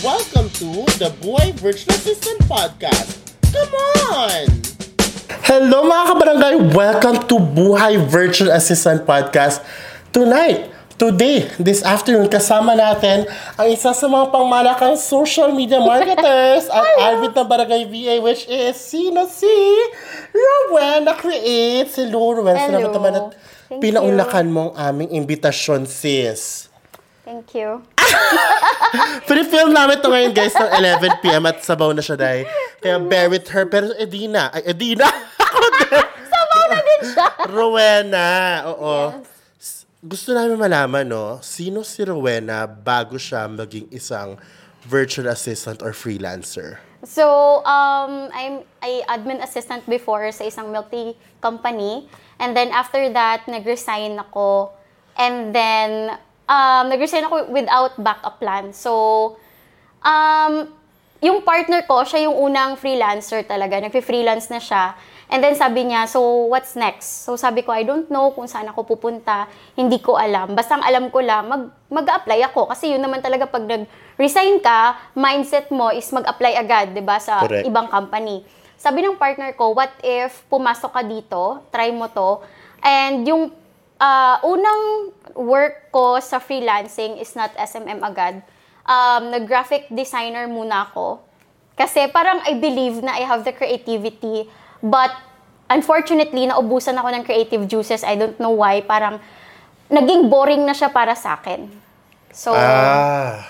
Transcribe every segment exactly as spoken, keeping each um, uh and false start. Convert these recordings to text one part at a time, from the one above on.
Welcome to the Buhay Virtual Assistant Podcast. Come on! Hello mga kabarangay! Welcome to Buhay Virtual Assistant Podcast. Tonight, today, this afternoon, kasama natin ang isa sa mga pangmalakang social media marketers at arbit ng Barangay V A, which is sino si Ruben na create. Si Ruben, salamat naman at pinaunlakan mong aming imbitasyon, sis. Thank you. Pre-film namin ito ngayon, guys, ng eleven p.m. at sabaw na siya dahil. Kaya bear with her. Pero Edina, ay Edina! Sabaw na din siya! Rowena, oo. Yes. Gusto namin malaman, no, sino si Rowena bago siya maging isang virtual assistant or freelancer? So, um, I'm a admin assistant before sa isang multi-company. And then after that, nag-resign ako. And then... Um, nag-resign ako without backup plan. So, um, yung partner ko, siya yung unang freelancer talaga. Nag-freelance na siya. And then sabi niya, so what's next? So sabi ko, I don't know kung saan ako pupunta. Hindi ko alam. Basta ang alam ko lang, mag- mag-a-apply ako. Kasi yun naman talaga pag nag-resign ka, mindset mo is mag-apply agad, di ba, sa Correct. Ibang company. Sabi ng partner ko, what if pumasok ka dito, try mo to, and yung Uh, unang work ko sa freelancing is not S M M agad. Um, nag-graphic designer muna ako. Kasi parang I believe na I have the creativity. But unfortunately, naubusan ako ng creative juices. I don't know why. Parang naging boring na siya para sa akin. So, ah,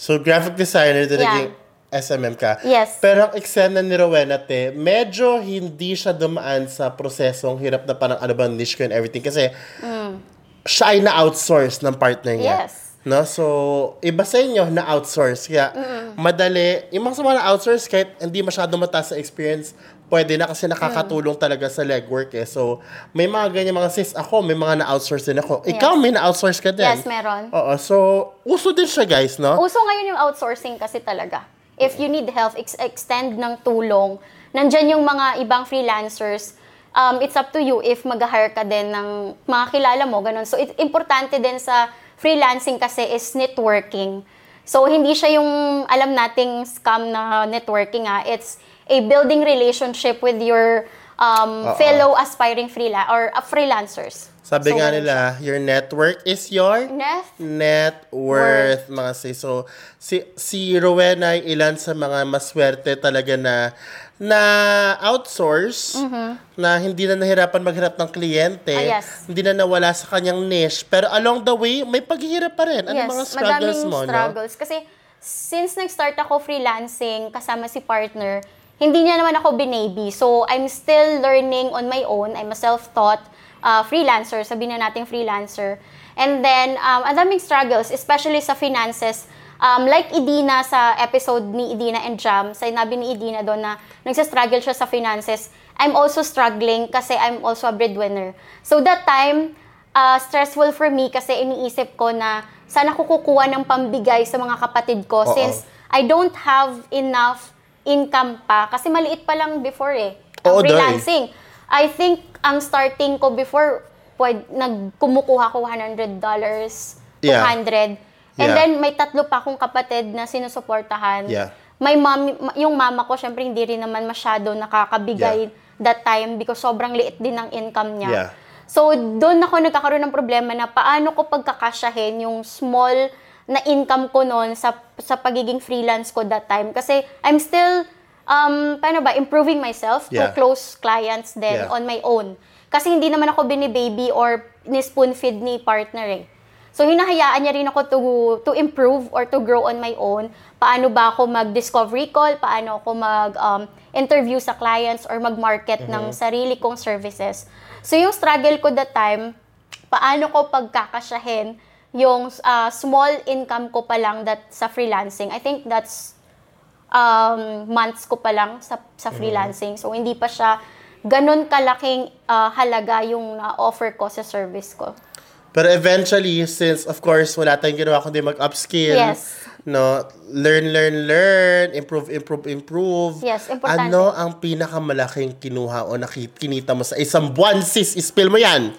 so graphic designer na yeah. Naging S M M ka. Yes. Pero ang eksena ni Rowena, te, medyo hindi siya dumaan sa prosesong hirap na parang ano bang niche ko and everything. Kasi mm. siya ay na-outsource ng partner niya. Yes. No? So, iba sa inyo na-outsource. Kaya mm. madali. Yung mga sa mga na-outsource, kahit hindi masyado mataas sa experience, pwede na kasi nakakatulong mm. talaga sa legwork eh. So, may mga ganyan mga sis. Ako, may mga na-outsource din ako. Yes. Ikaw, may na-outsource ka din. Yes, meron. Oo. So, uso din siya, guys, no? Uso ngayon yung outsourcing kasi talaga. If you need help, ex- extend ng tulong. Nandyan yung mga ibang freelancers. Um, it's up to you if mag-hire ka din ng mga kilala mo. Ganun. So, it, importante din sa freelancing kasi is networking. So, hindi siya yung alam nating scam na networking. Ha. It's a building relationship with your um, fellow aspiring freela- or uh, freelancers. Sabi so, nga nila, your network is your net, net worth, worth, mga sis. So, si, si Rowena ay ilan sa mga maswerte talaga na na outsource, mm-hmm. na hindi na nahirapan maghirap ng kliyente, ah, yes. hindi na nawala sa kanyang niche. Pero along the way, may paghihirap pa rin. Ano yes, mga struggles mo? Madaming struggles. No? Kasi since nag-start ako freelancing kasama si partner, hindi niya naman ako binaby. So, I'm still learning on my own. I'm a self-taught. Uh, freelancer, sabihin na natin freelancer. And then, um, ang daming struggles, especially sa finances. Um, like Idina sa episode ni Idina and Jam, sinabi ni Idina doon na nagsastruggle siya sa finances. I'm also struggling kasi I'm also a breadwinner. So that time, uh, stressful for me kasi iniisip ko na sana ko kukuha ng pambigay sa mga kapatid ko Uh-oh. Since I don't have enough income pa. Kasi maliit pa lang before eh. Oh, freelancing. Day. I think ang starting ko before pwede, nagkumukuha ko one hundred dollars, two hundred dollars. Yeah. And yeah. then may tatlo pa akong kapatid na sinusuportahan. Yeah. My mom, yung mama ko syempre hindi rin naman masyado nakakabigay yeah. that time because sobrang liit din ng income niya. Yeah. So doon ako nagkakaroon ng problema na paano ko pagkakasyahin yung small na income ko noon sa sa pagiging freelance ko that time kasi I'm still Um, paano ba? Improving myself yeah. to close clients then yeah. on my own. Kasi hindi naman ako binibaby or ni-spoon-feed ni partner eh. So, hinahayaan niya rin ako to to improve or to grow on my own. Paano ba ako mag-discovery call? Paano ako mag-interview um, sa clients or mag-market mm-hmm. ng sarili kong services? So, yung struggle ko that time, paano ko pagkakasyahin yung uh, small income ko pa lang that, sa freelancing? I think that's Um, months ko pa lang sa, sa freelancing. So, hindi pa siya ganun kalaking uh, halaga yung na-offer ko sa service ko. Pero eventually, since of course, wala tayong ginawa kundi mag-upskill. Yes. No, learn, learn, learn. Improve, improve, improve. Yes, importante. Ano ang pinakamalaking kinuha o nakinita mo sa isang buwan, sis? Ispill mo yan.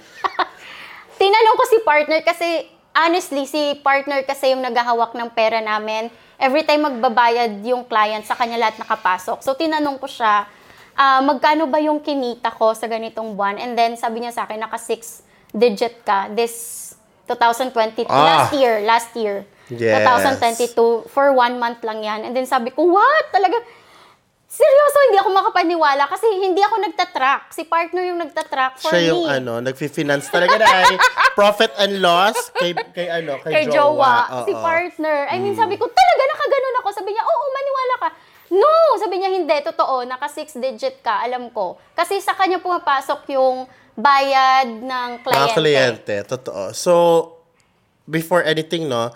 Tinanong ko si partner kasi, honestly, si partner kasi yung naghahawak ng pera namin. every time magbabayad yung client, sa kanya lahat nakapasok. So, tinanong ko siya, uh, magkano ba yung kinita ko sa ganitong buwan? And then, sabi niya sa akin, naka six digit ka this twenty twenty-two. Ah. Last year, last year. Yes. twenty twenty-two, for one month lang yan. And then sabi ko, what? Talaga? Seryoso, hindi ako makapaniwala kasi hindi ako nagtatrack. Si partner yung nagtatrack for me. Siya yung me. ano, nagfi-finance talaga na ay profit and loss kay, kay ano, kay, kay jowa. jowa. Si partner. I mean, sabi ko, talaga nakaganon ako. Sabi niya, oo, oh, oh, maniwala ka. No! Sabi niya, hindi, totoo. Naka six digit ka, alam ko. Kasi sa kanya pumapasok yung bayad ng kliyente. Mga kliyente, totoo. So, before anything, no,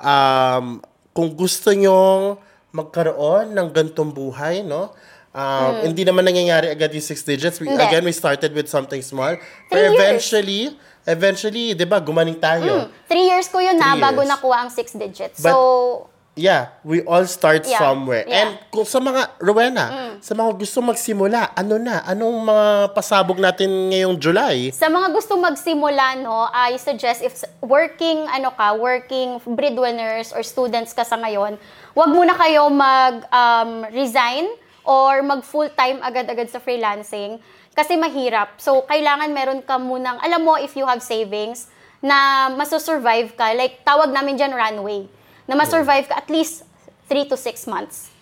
Um, kung gusto nyong magkaroon ng gantong buhay, no? Um, mm. Hindi naman nangyayari agad yung six digits. We, again, we started with something small. Three eventually, years. eventually, di ba, gumaling tayo. Mm. Three years ko yun na bago nakuha ang six digits. But, so, yeah, we all start yeah, somewhere. Yeah. And kung sa mga, Rowena, mm. sa mga gusto magsimula, ano na? Anong mga pasabog natin ngayong July? Sa mga gusto magsimula, no, I suggest if working, ano ka, working breadwinners or students ka sa ngayon, wag muna kayo mag-resign um, or mag-full-time agad-agad sa freelancing kasi mahirap. So, kailangan meron ka munang, alam mo, if you have savings, na masosurvive ka. Like, tawag namin dyan runway. Na ma-survive ka at least three to six months.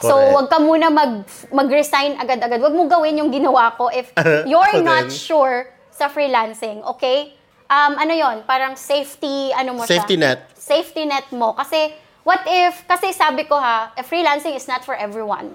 Correct. So, wag ka muna mag, mag-resign agad-agad. Wag mo gawin yung ginawa ko if you're not sure sa freelancing, okay? Um, ano yon? Parang safety, ano mo safety siya? Safety net. Safety net mo. Kasi, what if, kasi sabi ko ha, freelancing is not for everyone.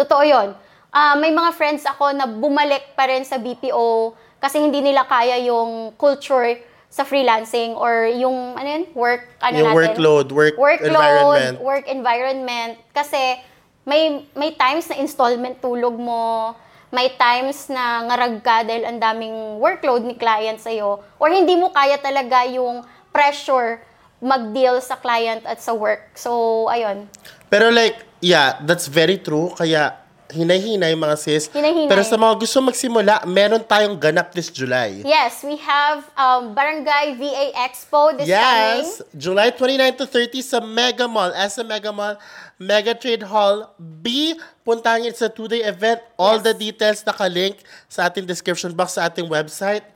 Totoo yon. Uh, may mga friends ako na bumalik pa rin sa B P O kasi hindi nila kaya yung culture sa freelancing or yung ano yun, work ano yung natin workload work workload, environment work environment kasi may may times na installment tulog mo, may times na ngarag ka dahil ang daming workload ni client sa iyo or hindi mo kaya talaga yung pressure mag-deal sa client at sa work. So ayun, pero like yeah, that's very true. Kaya hinay-hinay mga sis. Hinay-hinay. Pero sa mga gusto magsimula, meron tayong ganap this July. Yes, we have um, Barangay V A Expo this coming. Yes, time. July twenty-ninth to thirtieth sa Mega Mall. S M Mega Mall, Mega Trade Hall B. Puntahan sa two-day event. All yes. the details nakalink sa ating description box sa ating website.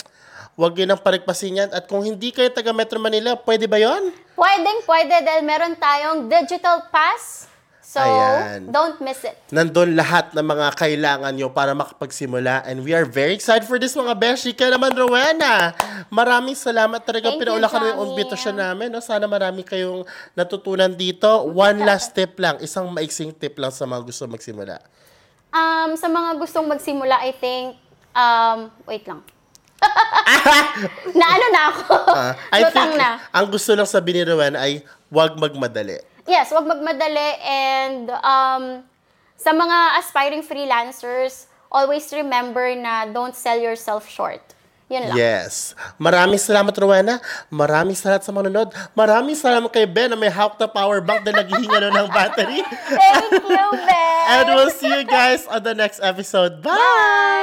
Huwag yun ang parigpasin yan. At kung hindi kayo taga Metro Manila, pwede ba yun? Pwedeng pwede dahil meron tayong digital pass. So, ayan. Don't miss it. Nandun lahat ng mga kailangan nyo para makapagsimula. And we are very excited for this, mga beshi. Kaya naman, Rowena, maraming salamat talaga. Pinaulakan mo yung umbitasyon namin. No? Sana marami kayong natutunan dito. One last tip lang. Isang maiksing tip lang sa mga gusto magsimula. Um, sa mga gustong magsimula, I think, um, wait lang. na ano na ako. Uh, I think, na. Ang gusto lang sabihin ni Rowena ay huwag magmadali. Yes, wag magmadali and um, sa mga aspiring freelancers, always remember na don't sell yourself short. Yun lang. Yes. Maraming salamat, Rowena. Maraming salamat sa manonood. Maraming salamat kay Ben na may hawak na power bank na naghihinga nun ng battery. Thank you, Ben! And we'll see you guys on the next episode. Bye! Bye.